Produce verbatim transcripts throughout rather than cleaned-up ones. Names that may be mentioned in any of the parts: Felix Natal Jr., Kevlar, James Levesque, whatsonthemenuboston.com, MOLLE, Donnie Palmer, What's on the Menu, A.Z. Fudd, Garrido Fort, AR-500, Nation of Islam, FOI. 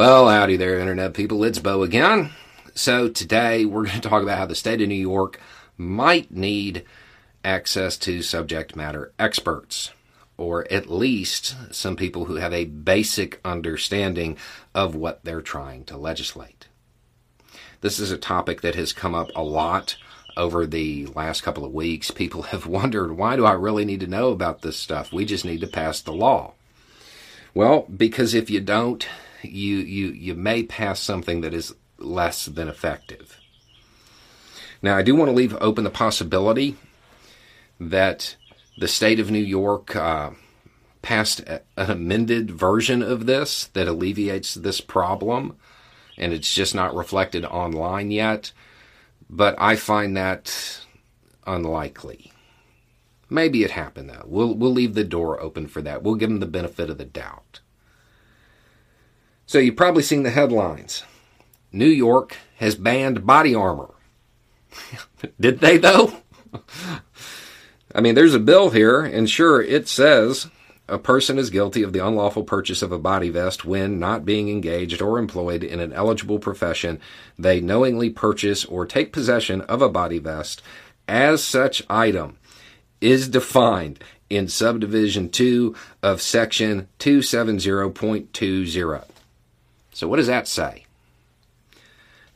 Well, howdy there, Internet people. It's Bo again. So today we're going to talk about how the state of New York might need access to subject matter experts, or at least some people who have a basic understanding of what they're trying to legislate. This is a topic that has come up a lot over the last couple of weeks. People have wondered, why do I really need to know about this stuff? We just need to pass the law. Well, because if you don't, you you you may pass something that is less than effective. Now, I do want to leave open the possibility that the state of New York uh, passed a, an amended version of this that alleviates this problem, and it's just not reflected online yet. But I find that unlikely. Maybe it happened, though. We'll, we'll leave the door open for that. We'll give them the benefit of the doubt. So you've probably seen the headlines. New York has banned body armor. Did they, though? I mean, there's a bill here, and sure, it says a person is guilty of the unlawful purchase of a body vest when, not being engaged or employed in an eligible profession, they knowingly purchase or take possession of a body vest as such item is defined in subdivision two of section two seventy point two zero. So what does that say?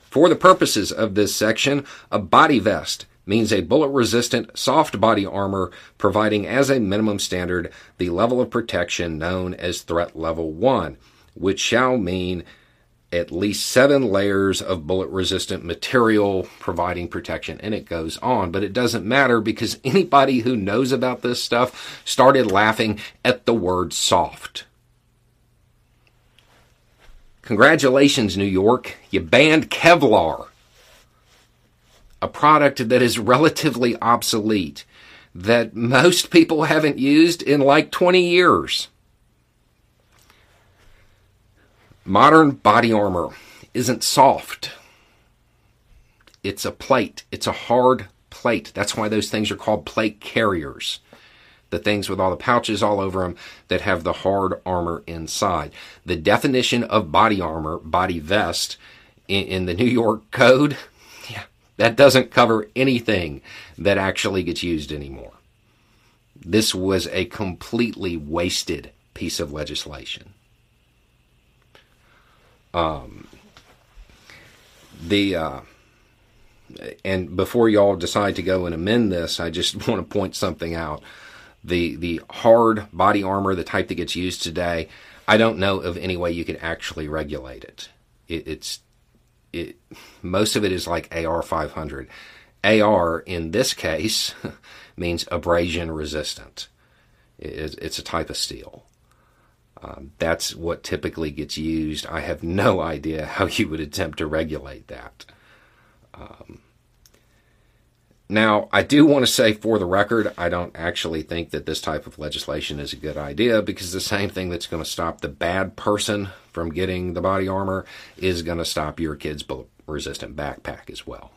For the purposes of this section, a body vest means a bullet-resistant soft body armor providing as a minimum standard the level of protection known as threat level one, which shall mean at least seven layers of bullet-resistant material providing protection, and it goes on. But it doesn't matter because anybody who knows about this stuff started laughing at the word soft. Congratulations, New York. You banned Kevlar, a product that is relatively obsolete, that most people haven't used in like twenty years. Modern body armor isn't soft. It's a plate. It's a hard plate. That's why those things are called plate carriers. The things with all the pouches all over them that have the hard armor inside. The definition of body armor, body vest, in, in the New York Code, that doesn't cover anything that actually gets used anymore. This was a completely wasted piece of legislation. Um, the uh, and before y'all decide to go and amend this, I just want to point something out. The the hard body armor, the type that gets used today, I don't know of any way you could actually regulate it. it it's It, most of it is like A R five hundred. A R, in this case, means abrasion resistant. It, it's a type of steel. Um, that's what typically gets used. I have no idea how you would attempt to regulate that. Um, now, I do want to say for the record, I don't actually think that this type of legislation is a good idea, because the same thing that's going to stop the bad person from getting the body armor is going to stop your kid's bullet-resistant backpack as well.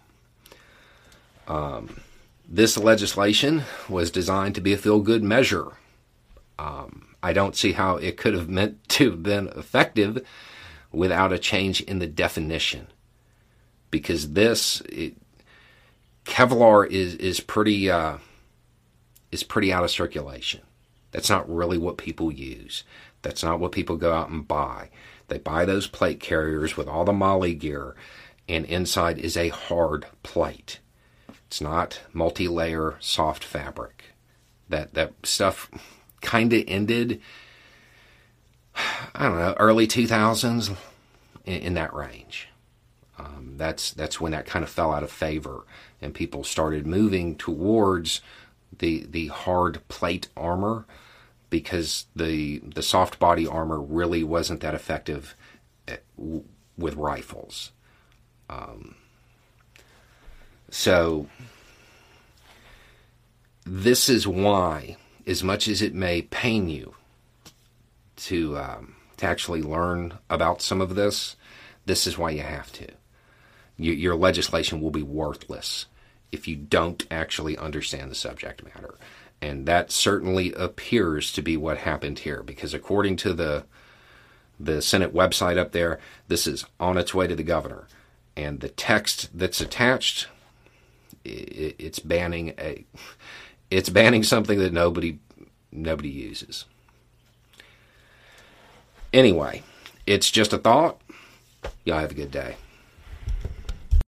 Um, this legislation was designed to be a feel-good measure. Um, I don't see how it could have meant to have been effective without a change in the definition, because this it, Kevlar is is pretty uh, is pretty out of circulation. That's not really what people use. That's not what people go out and buy. They buy those plate carriers with all the MOLLE gear, and inside is a hard plate. It's not multi-layer soft fabric. That that stuff kind of ended, I don't know, early two thousands, in, in that range. Um, that's that's when that kind of fell out of favor, and people started moving towards the the hard plate armor, because the the soft body armor really wasn't that effective at, w- with rifles. Um, so this is why, as much as it may pain you to um, to actually learn about some of this, this is why you have to. You, your legislation will be worthless if you don't actually understand the subject matter. And that certainly appears to be what happened here, because according to the the Senate website up there. This is on its way to the governor. And the text that's attached, it's banning a, it's banning something that nobody, nobody uses. Anyway, it's just a thought. Y'all have a good day.